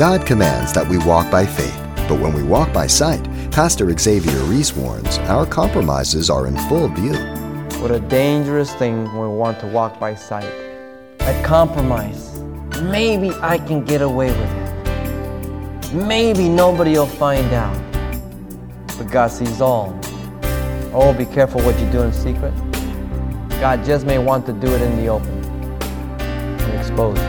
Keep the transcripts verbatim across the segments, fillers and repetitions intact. God commands that we walk by faith, but when we walk by sight, Pastor Xavier Reese warns our compromises are in full view. What a dangerous thing when we want to walk by sight. A compromise. Maybe I can get away with it. Maybe nobody will find out. But God sees all. Oh, be careful what you do in secret. God just may want to do it in the open and expose you.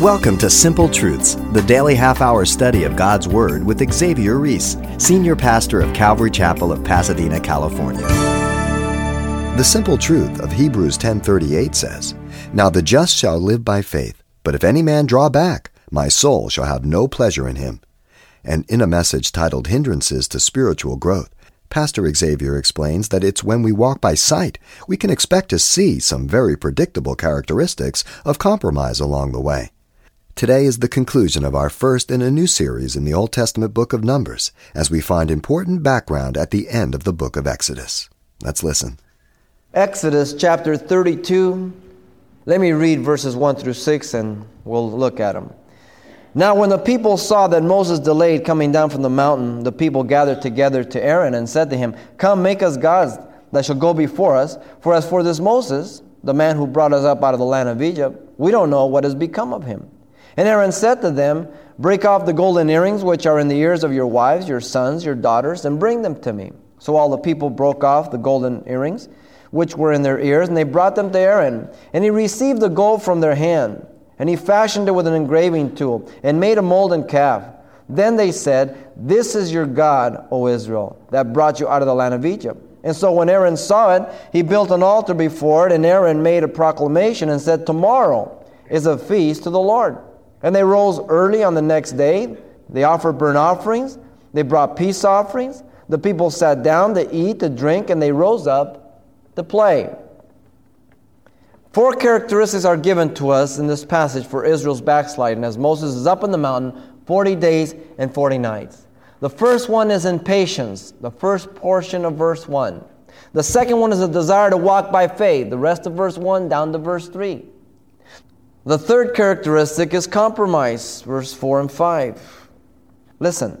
Welcome to Simple Truths, the daily half-hour study of God's Word with Xavier Reese, Senior Pastor of Calvary Chapel of Pasadena, California. The simple truth of Hebrews ten thirty-eight says, "Now the just shall live by faith, but if any man draw back, my soul shall have no pleasure in him." And in a message titled Hindrances to Spiritual Growth, Pastor Xavier explains that it's when we walk by sight, we can expect to see some very predictable characteristics of compromise along the way. Today is the conclusion of our first in a new series in the Old Testament book of Numbers, as we find important background at the end of the book of Exodus. Let's listen. Exodus chapter thirty-two. Let me read verses one through six and we'll look at them. "Now when the people saw that Moses delayed coming down from the mountain, the people gathered together to Aaron and said to him, 'Come, make us gods that shall go before us. For as for this Moses, the man who brought us up out of the land of Egypt, we don't know what has become of him.' And Aaron said to them, 'Break off the golden earrings which are in the ears of your wives, your sons, your daughters, and bring them to me.' So all the people broke off the golden earrings which were in their ears, and they brought them to Aaron. And he received the gold from their hand, and he fashioned it with an engraving tool, and made a molten calf. Then they said, 'This is your God, O Israel, that brought you out of the land of Egypt.' And so when Aaron saw it, he built an altar before it, and Aaron made a proclamation and said, 'Tomorrow is a feast to the Lord.' And they rose early on the next day. They offered burnt offerings. They brought peace offerings. The people sat down to eat, to drink, and they rose up to play." Four characteristics are given to us in this passage for Israel's backsliding as Moses is up in the mountain forty days and forty nights. The first one is impatience, the first portion of verse one. The second one is a desire to walk by faith, the rest of verse one down to verse three. The third characteristic is compromise, verse four and five. Listen.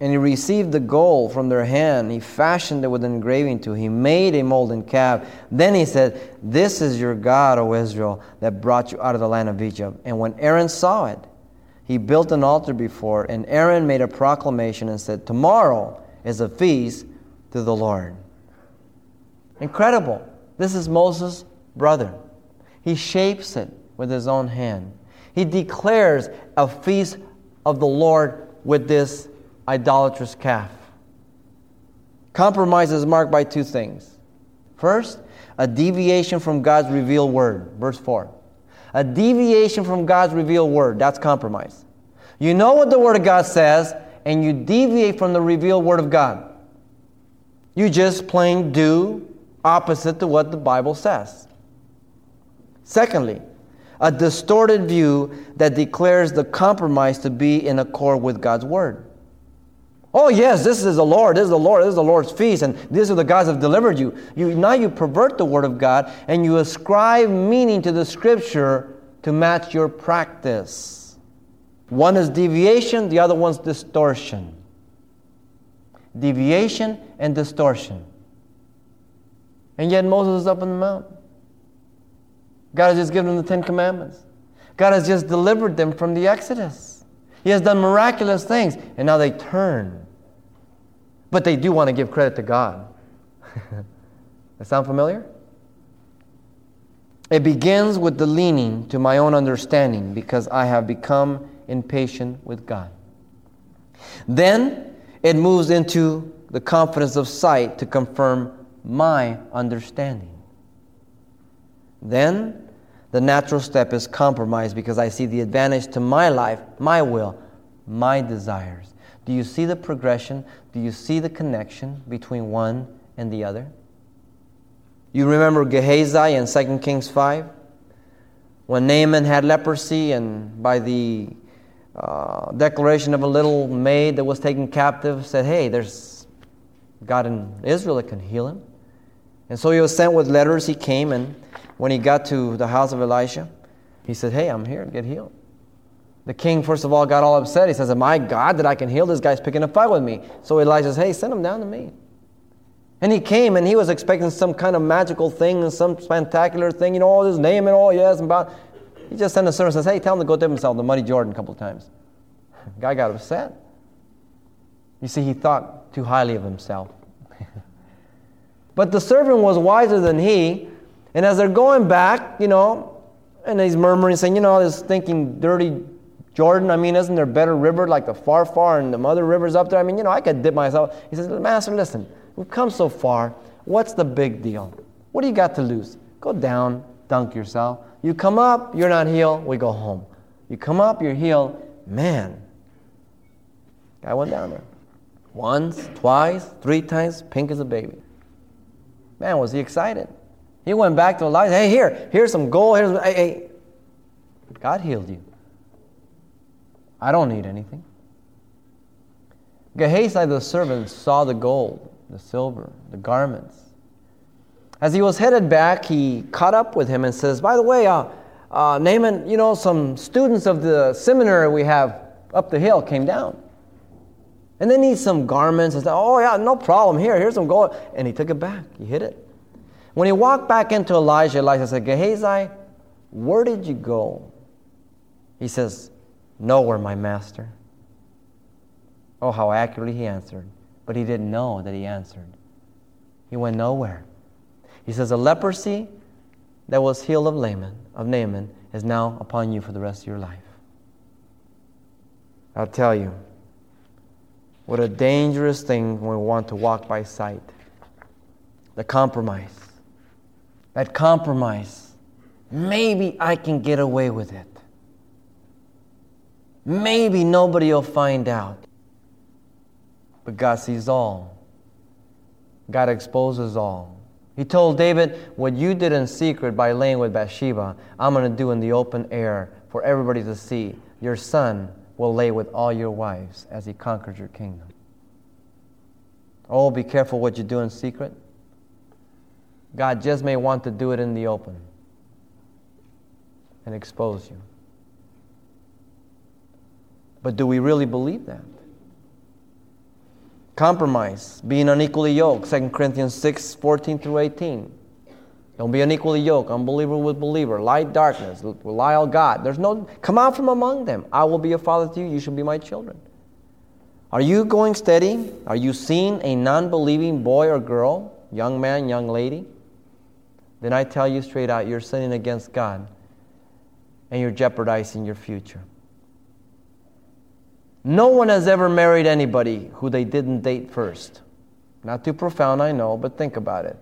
"And he received the gold from their hand. He fashioned it with an engraving tool. He made a molten calf. Then he said, 'This is your God, O Israel, that brought you out of the land of Egypt.' And when Aaron saw it, he built an altar before it. And Aaron made a proclamation and said, 'Tomorrow is a feast to the Lord.'" Incredible. This is Moses' brother. He shapes it with his own hand. He declares a feast of the Lord with this idolatrous calf. Compromise is marked by two things. First, a deviation from God's revealed word. Verse four. A deviation from God's revealed word. That's compromise. You know what the word of God says, and you deviate from the revealed word of God. You just plain do opposite to what the Bible says. Secondly, a distorted view that declares the compromise to be in accord with God's word. "Oh yes, this is the Lord, this is the Lord, this is the Lord's feast, and these are the gods that have delivered you." you. Now you pervert the word of God and you ascribe meaning to the scripture to match your practice. One is deviation, the other one's distortion. Deviation and distortion. And yet Moses is up on the mountain. God has just given them the Ten Commandments. God has just delivered them from the Exodus. He has done miraculous things, and now they turn. But they do want to give credit to God. That sound familiar? "It begins with the leaning to my own understanding, because I have become impatient with God. Then it moves into the confidence of sight to confirm my understanding. Then the natural step is compromise because I see the advantage to my life, my will, my desires." Do you see the progression? Do you see the connection between one and the other? You remember Gehazi in Second Kings five? When Naaman had leprosy, and by the uh, declaration of a little maid that was taken captive, said, "Hey, there's God in Israel that can heal him." And so he was sent with letters. He came, and when he got to the house of Elisha, he said, hey, I'm here. Get healed. The king, first of all, got all upset. He says, am I God that I can heal? This guy's picking a fight with me. So Elijah says, hey, send him down to me. And he came, and he was expecting some kind of magical thing, and some spectacular thing, you know, all his name and all, yes, and about. He just sent a servant and says, hey, tell him to go dip himself in the muddy Jordan a couple of times. The guy got upset. You see, he thought too highly of himself. But the servant was wiser than he, and as they're going back, you know, and he's murmuring, saying, you know, this thinking dirty Jordan, I mean, isn't there a better river like the far, far, and the mother river's up there? I mean, you know, I could dip myself. He says, Master, listen, we've come so far. What's the big deal? What do you got to lose? Go down, dunk yourself. You come up, you're not healed, we go home. You come up, you're healed. Man, guy went down there. Once, twice, three times, pink as a baby. Man, was he excited. He went back to Elijah. Hey, here, here's some gold. Here's, hey, hey. God healed you. I don't need anything. Gehazi, the servant, saw the gold, the silver, the garments. As he was headed back, he caught up with him and says, by the way, uh, uh, Naaman, you know, some students of the seminary we have up the hill came down. And they need some garments. And said, oh, yeah, no problem. Here, here's some gold. And he took it back. He hid it. When he walked back into Elijah, Elijah said, Gehazi, where did you go? He says, nowhere, my master. Oh, how accurately he answered. But he didn't know that he answered. He went nowhere. He says, the leprosy that was healed of Naaman, of Naaman is now upon you for the rest of your life. I'll tell you, what a dangerous thing when we want to walk by sight. The compromise. That compromise. Maybe I can get away with it. Maybe nobody will find out. But God sees all. God exposes all. He told David, what you did in secret by laying with Bathsheba, I'm going to do in the open air for everybody to see. Your son will lay with all your wives as he conquers your kingdom. Oh, be careful what you do in secret. God just may want to do it in the open and expose you. But do we really believe that? Compromise, being unequally yoked, Second Corinthians six, fourteen through eighteen. Don't be unequally yoked, unbeliever with believer, light, darkness, rely on God. There's no, come out from among them. I will be a father to you, you shall be my children. Are you going steady? Are you seeing a non-believing boy or girl, young man, young lady? Then I tell you straight out, you're sinning against God and you're jeopardizing your future. No one has ever married anybody who they didn't date first. Not too profound, I know, but think about it.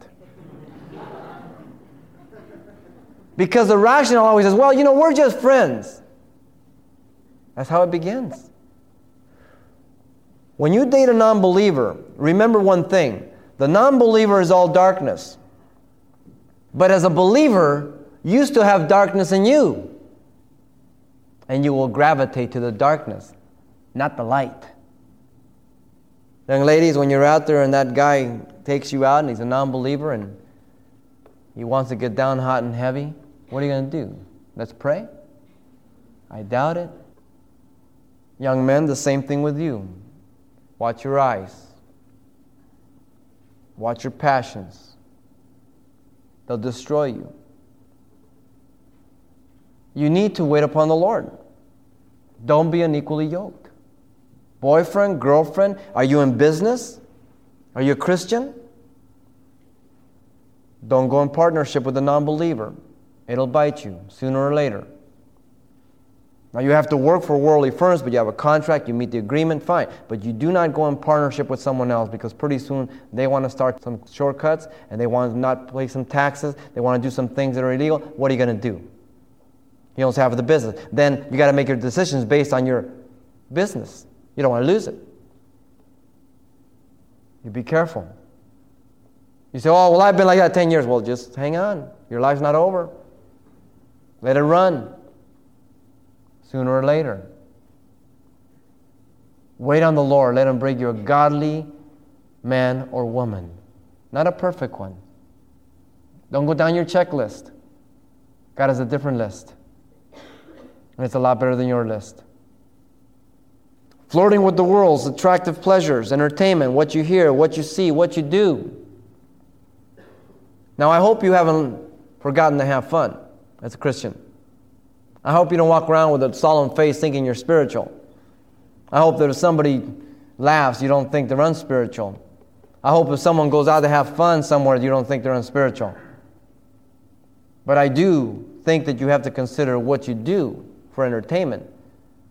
Because the rational always says, well, you know, we're just friends. That's how it begins. When you date a non-believer, remember one thing. The non-believer is all darkness. But as a believer, you still have darkness in you. And you will gravitate to the darkness. Not the light. Young ladies, when you're out there and that guy takes you out and he's a non-believer and he wants to get down hot and heavy, what are you going to do? Let's pray? I doubt it. Young men, the same thing with you. Watch your eyes. Watch your passions. They'll destroy you. You need to wait upon the Lord. Don't be unequally yoked. Boyfriend, girlfriend, are you in business? Are you a Christian? Don't go in partnership with a non-believer. It'll bite you sooner or later. Now you have to work for worldly firms, but you have a contract, you meet the agreement, fine. But you do not go in partnership with someone else because pretty soon they want to start some shortcuts and they want to not pay some taxes, they want to do some things that are illegal. What are you going to do? He owns half of the business. Then you got to make your decisions based on your business. You don't want to lose it. You be careful. You say, oh, well, I've been like that ten years. Well, just hang on. Your life's not over. Let it run. Sooner or later. Wait on the Lord. Let Him bring you a godly man or woman. Not a perfect one, Don't go down your checklist. God has a different list. And it's a lot better than your list. Flirting with the world's attractive pleasures, entertainment, what you hear, what you see, what you do. Now, I hope you haven't forgotten to have fun as a Christian. I hope you don't walk around with a solemn face thinking you're spiritual. I hope that if somebody laughs, you don't think they're unspiritual. I hope if someone goes out to have fun somewhere, you don't think they're unspiritual. But I do think that you have to consider what you do for entertainment,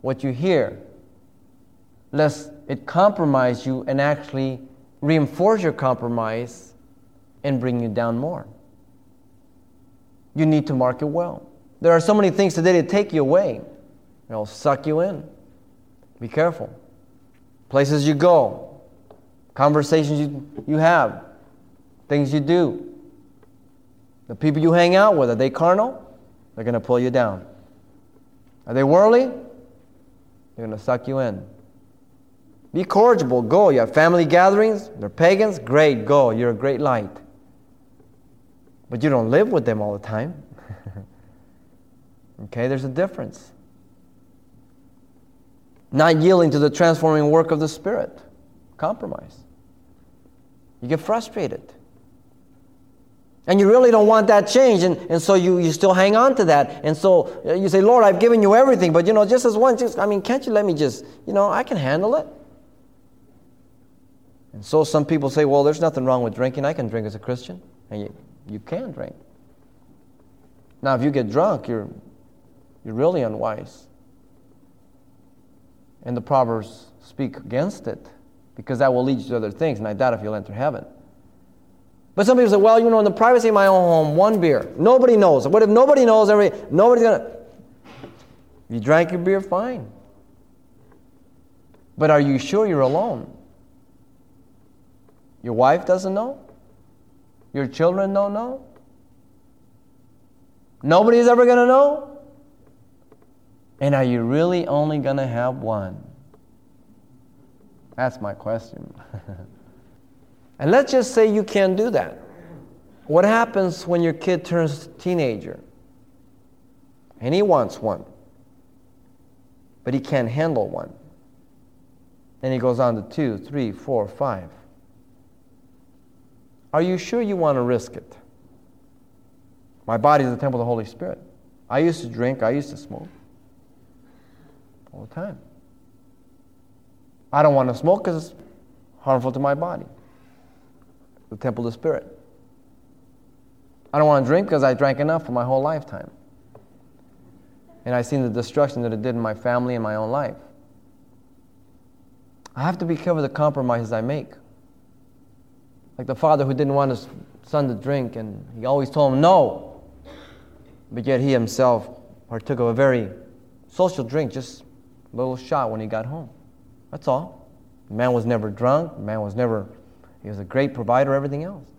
what you hear, lest it compromise you and actually reinforce your compromise and bring you down more. You need to market well. There are so many things today that take you away. They'll suck you in. Be careful. Places you go, conversations you, you have, things you do. The people you hang out with, are they carnal? They're going to pull you down. Are they worldly? They're going to suck you in. Be cordial. Go. You have family gatherings. They're pagans. Great. Go. You're a great light. But you don't live with them all the time. Okay? There's a difference. Not yielding to the transforming work of the Spirit. Compromise. You get frustrated. And you really don't want that change, and, and so you, you still hang on to that. And so you say, Lord, I've given you everything, but, you know, just as one, just, I mean, can't you let me just, you know, I can handle it. And so some people say, well, there's nothing wrong with drinking. I can drink as a Christian. And you, you can drink. Now, if you get drunk, you're, you're really unwise. And the Proverbs speak against it, because that will lead you to other things, and I doubt if you'll enter heaven. But some people say, well, you know, in the privacy of my own home, one beer. Nobody knows. What if nobody knows? Every, nobody's going to... You drank your beer, fine. But are you sure you're alone? Your wife doesn't know? Your children don't know? Nobody's ever going to know? And are you really only going to have one? That's my question. And let's just say you can't do that. What happens when your kid turns teenager? And he wants one. But he can't handle one. Then he goes on to two, three, four, five. Are you sure you want to risk it? My body is the temple of the Holy Spirit. I used to drink, I used to smoke. All the time. I don't want to smoke because it's harmful to my body. The temple of the Spirit. I don't want to drink because I drank enough for my whole lifetime. And I've seen the destruction that it did in my family and my own life. I have to be careful of the compromises I make. Like the father who didn't want his son to drink, and he always told him no. But yet he himself partook of a very social drink, just a little shot when he got home. That's all. The man was never drunk. The man was never... He was a great provider, everything else.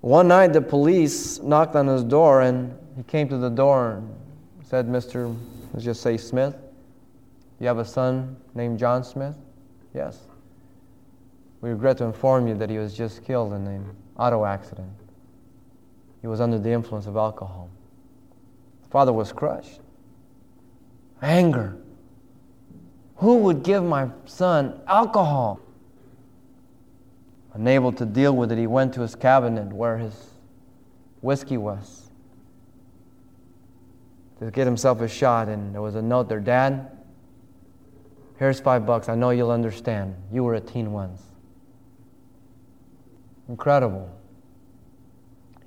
One night, the police knocked on his door, and he came to the door and said, Mister, let's just say Smith, you have a son named John Smith? Yes. We regret to inform you that he was just killed in an auto accident. He was under the influence of alcohol. The father was crushed. Anger. Who would give my son alcohol? Unable to deal with it, he went to his cabinet where his whiskey was to get himself a shot, and there was a note there, Dad, here's five bucks. I know you'll understand. You were a teen once. Incredible.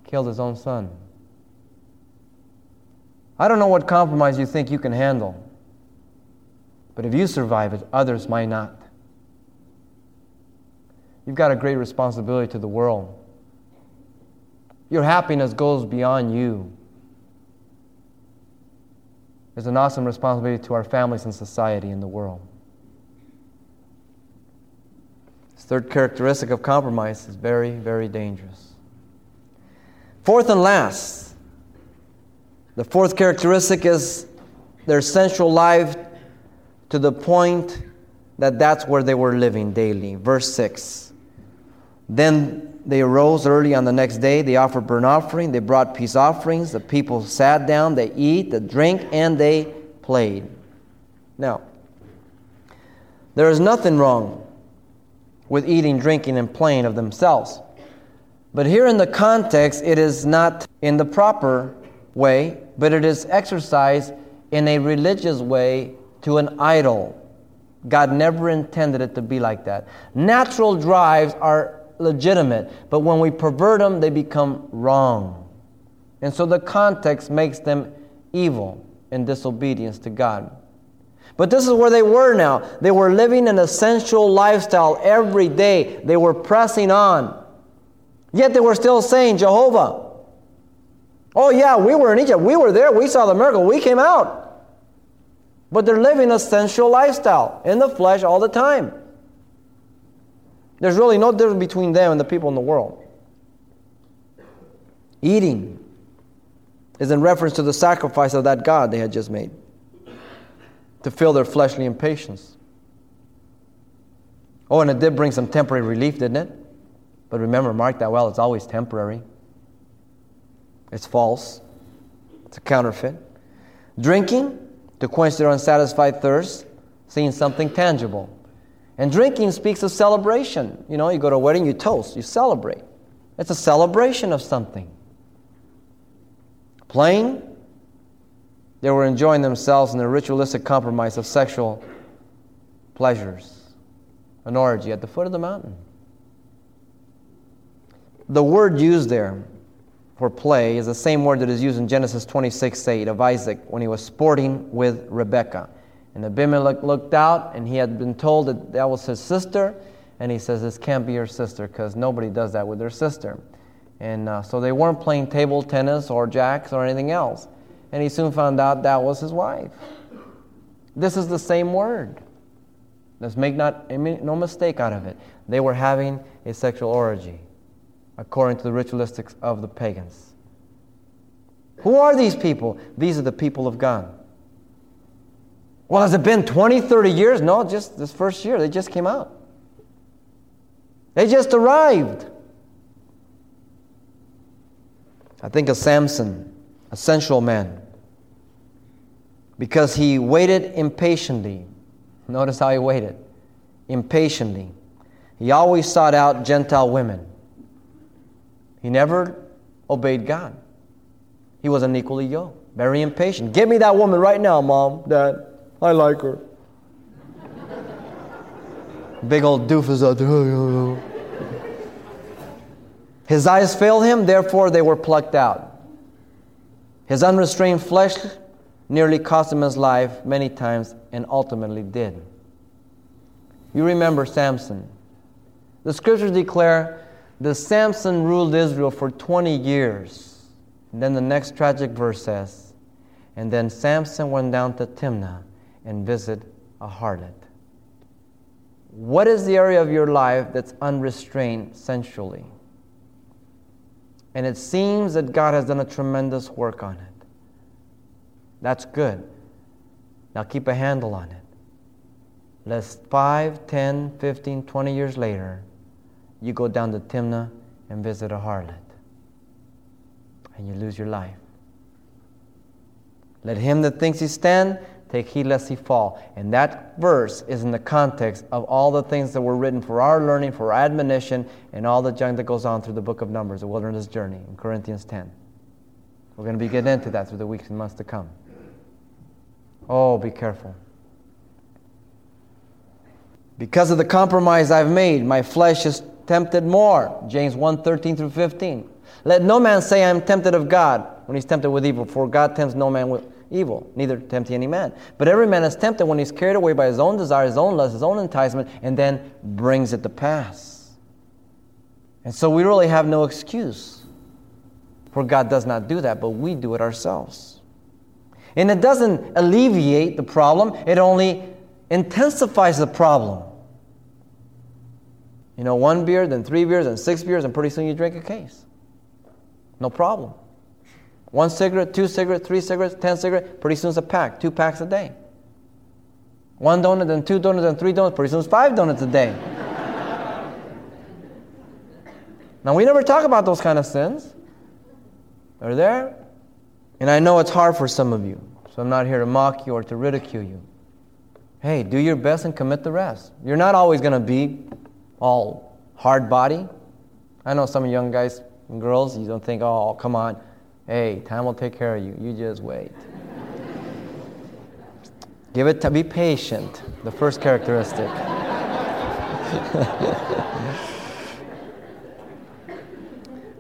Killed his own son. I don't know what compromise you think you can handle, but if you survive it, others might not. You've got a great responsibility to the world. Your happiness goes beyond you. There's an awesome responsibility to our families and society and the world. This third characteristic of compromise is very, very dangerous. Fourth and last, the fourth characteristic is their sensual life to the point that that's where they were living daily. Verse six. Then They arose early on the next day. They offered burnt offering. They brought peace offerings. The people sat down. They eat, they drink, and they played. Now, there is nothing wrong with eating, drinking, and playing of themselves. But here in the context, it is not in the proper way, but it is exercised in a religious way to an idol. God never intended it to be like that. Natural drives are legitimate, but when we pervert them, they become wrong. And so the context makes them evil and disobedience to God. But this is where they were now. They were living an essential lifestyle every day. They were pressing on. Yet they were still saying, Jehovah. Oh yeah, we were in Egypt. We were there. We saw the miracle. We came out. But they're living a sensual lifestyle in the flesh all the time. There's really no difference between them and the people in the world. Eating is in reference to the sacrifice of that God they had just made to fill their fleshly impatience. Oh, and it did bring some temporary relief, didn't it? But remember, mark that well, it's always temporary. It's false. It's a counterfeit. Drinking, to quench their unsatisfied thirst, seeing something tangible. And drinking speaks of celebration. You know, you go to a wedding, you toast, you celebrate. It's a celebration of something. Playing, they were enjoying themselves in the ritualistic compromise of sexual pleasures. An orgy at the foot of the mountain. The word used there for play is the same word that is used in Genesis twenty-six eight of Isaac when he was sporting with Rebekah. And Abimelech looked out, and he had been told that that was his sister, and he says, this can't be your sister because nobody does that with their sister. And uh, so they weren't playing table tennis or jacks or anything else. And he soon found out that was his wife. This is the same word. Let's make not, no mistake out of it. They were having a sexual orgy, according to the ritualistics of the pagans. Who are these people? These are the people of God. Well, has it been twenty, thirty years? No, just this first year. They just came out. They just arrived. I think of Samson, a sensual man, because he waited impatiently. Notice how he waited. Impatiently. He always sought out Gentile women. He never obeyed God. He was unequally yoked, very impatient. Give me that woman right now, Mom, Dad. I like her. Big old doofus out there. His eyes failed him, therefore they were plucked out. His unrestrained flesh nearly cost him his life many times and ultimately did. You remember Samson. The scriptures declare that Samson ruled Israel for twenty years. And then the next tragic verse says, and then Samson went down to Timnah and visited a harlot. What is the area of your life that's unrestrained sensually? And it seems that God has done a tremendous work on it. That's good. Now keep a handle on it, lest five, ten, fifteen, twenty years later, you go down to Timnah and visit a harlot, and you lose your life. Let him that thinks he stand, take heed lest he fall. And that verse is in the context of all the things that were written for our learning, for our admonition, and all the junk that goes on through the book of Numbers, the wilderness journey, in Corinthians ten. We're going to be getting into that through the weeks and months to come. Oh, be careful. Because of the compromise I've made, my flesh is tempted more. James one, thirteen through fifteen. Let no man say I am tempted of God when he's tempted with evil, for God tempts no man with evil, neither tempt he any man. But every man is tempted when he's carried away by his own desire, his own lust, his own enticement, and then brings it to pass. And so we really have no excuse, for God does not do that, but we do it ourselves. And it doesn't alleviate the problem, it only intensifies the problem. You know, one beer, then three beers, and six beers, and pretty soon you drink a case. No problem. One cigarette, two cigarettes, three cigarettes, ten cigarettes, pretty soon it's a pack, two packs a day. One donut, then two donuts, then three donuts, pretty soon it's five donuts a day. Now, we never talk about those kind of sins. They're there. And I know it's hard for some of you, so I'm not here to mock you or to ridicule you. Hey, do your best and commit the rest. You're not always going to be all hard body. I know some young guys and girls, you don't think, oh, come on. Hey, time will take care of you. You just wait. Give it to be patient, the first characteristic.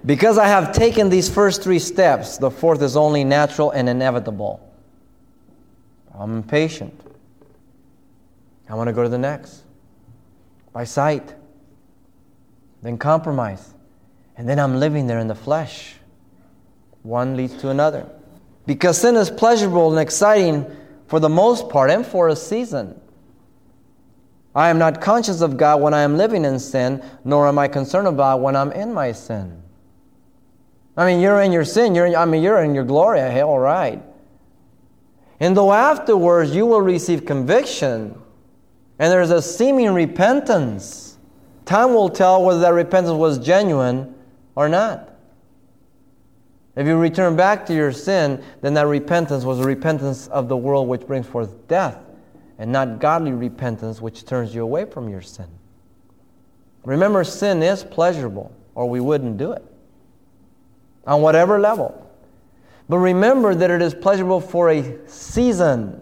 Because I have taken these first three steps, the fourth is only natural and inevitable. I'm impatient. I want to go to the next. By sight. Then compromise. And then I'm living there in the flesh. One leads to another. Because sin is pleasurable and exciting for the most part and for a season. I am not conscious of God when I am living in sin, nor am I concerned about when I'm in my sin. I mean, you're in your sin. You're in, I mean, you're in your glory. Hey, all right. And though afterwards you will receive conviction, and there's a seeming repentance, time will tell whether that repentance was genuine or not. If you return back to your sin, then that repentance was a repentance of the world, which brings forth death, and not godly repentance, which turns you away from your sin. Remember, sin is pleasurable, or we wouldn't do it, on whatever level. But remember that it is pleasurable for a season.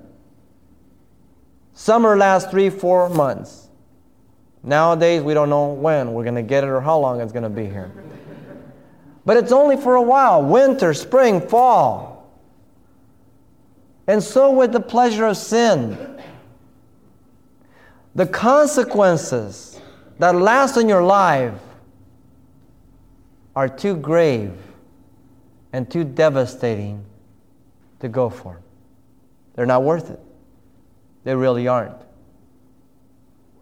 Summer lasts three, four months. Nowadays, we don't know when we're going to get it or how long it's going to be here. But it's only for a while. Winter, spring, fall. And so with the pleasure of sin, the consequences that last in your life are too grave and too devastating to go for. They're not worth it. They really aren't.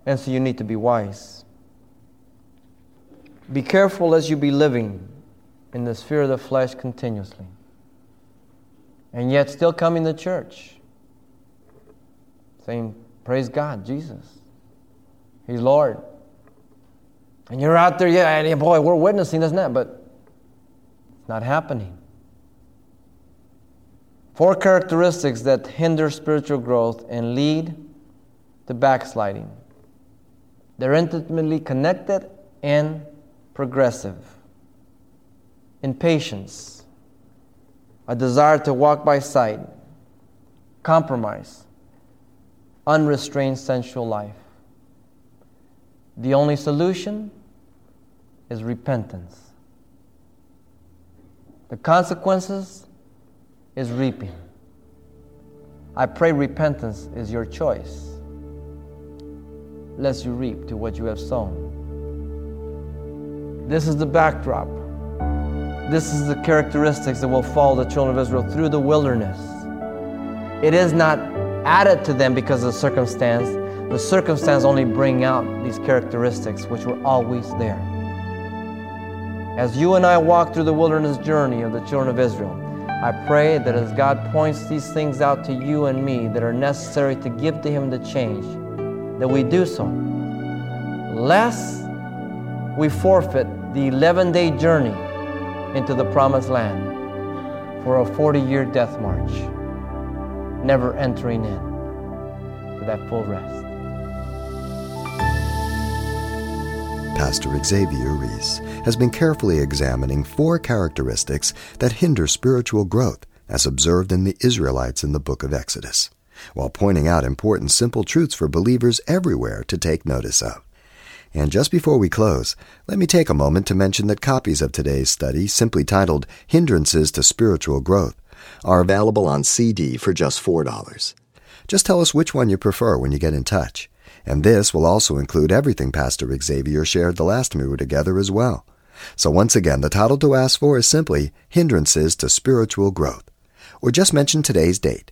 And so you need to be wise. Be careful as you be living in the sphere of the flesh continuously, and yet still coming to church, saying, praise God, Jesus. He's Lord. And you're out there, yeah, and boy, we're witnessing this and that, but it's not happening. Four characteristics that hinder spiritual growth and lead to backsliding. They're intimately connected and progressive. Impatience, a desire to walk by sight, compromise, unrestrained sensual life. The only solution is repentance. The consequences is reaping. I pray repentance is your choice, lest you reap to what you have sown. This is the backdrop. This is the characteristics that will follow the children of Israel through the wilderness. It is not added to them because of the circumstance. The circumstance only bring out these characteristics which were always there. As you and I walk through the wilderness journey of the children of Israel, I pray that as God points these things out to you and me that are necessary to give to Him the change, that we do so, lest we forfeit the eleven-day journey into the promised land for a forty-year death march, never entering in to that full rest. Pastor Xavier Reese has been carefully examining four characteristics that hinder spiritual growth as observed in the Israelites in the book of Exodus, while pointing out important simple truths for believers everywhere to take notice of. And just before we close, let me take a moment to mention that copies of today's study, simply titled Hindrances to Spiritual Growth, are available on C D for just four dollars. Just tell us which one you prefer when you get in touch. And this will also include everything Pastor Xavier shared the last time we were together as well. So once again, the title to ask for is simply Hindrances to Spiritual Growth. Or just mention today's date.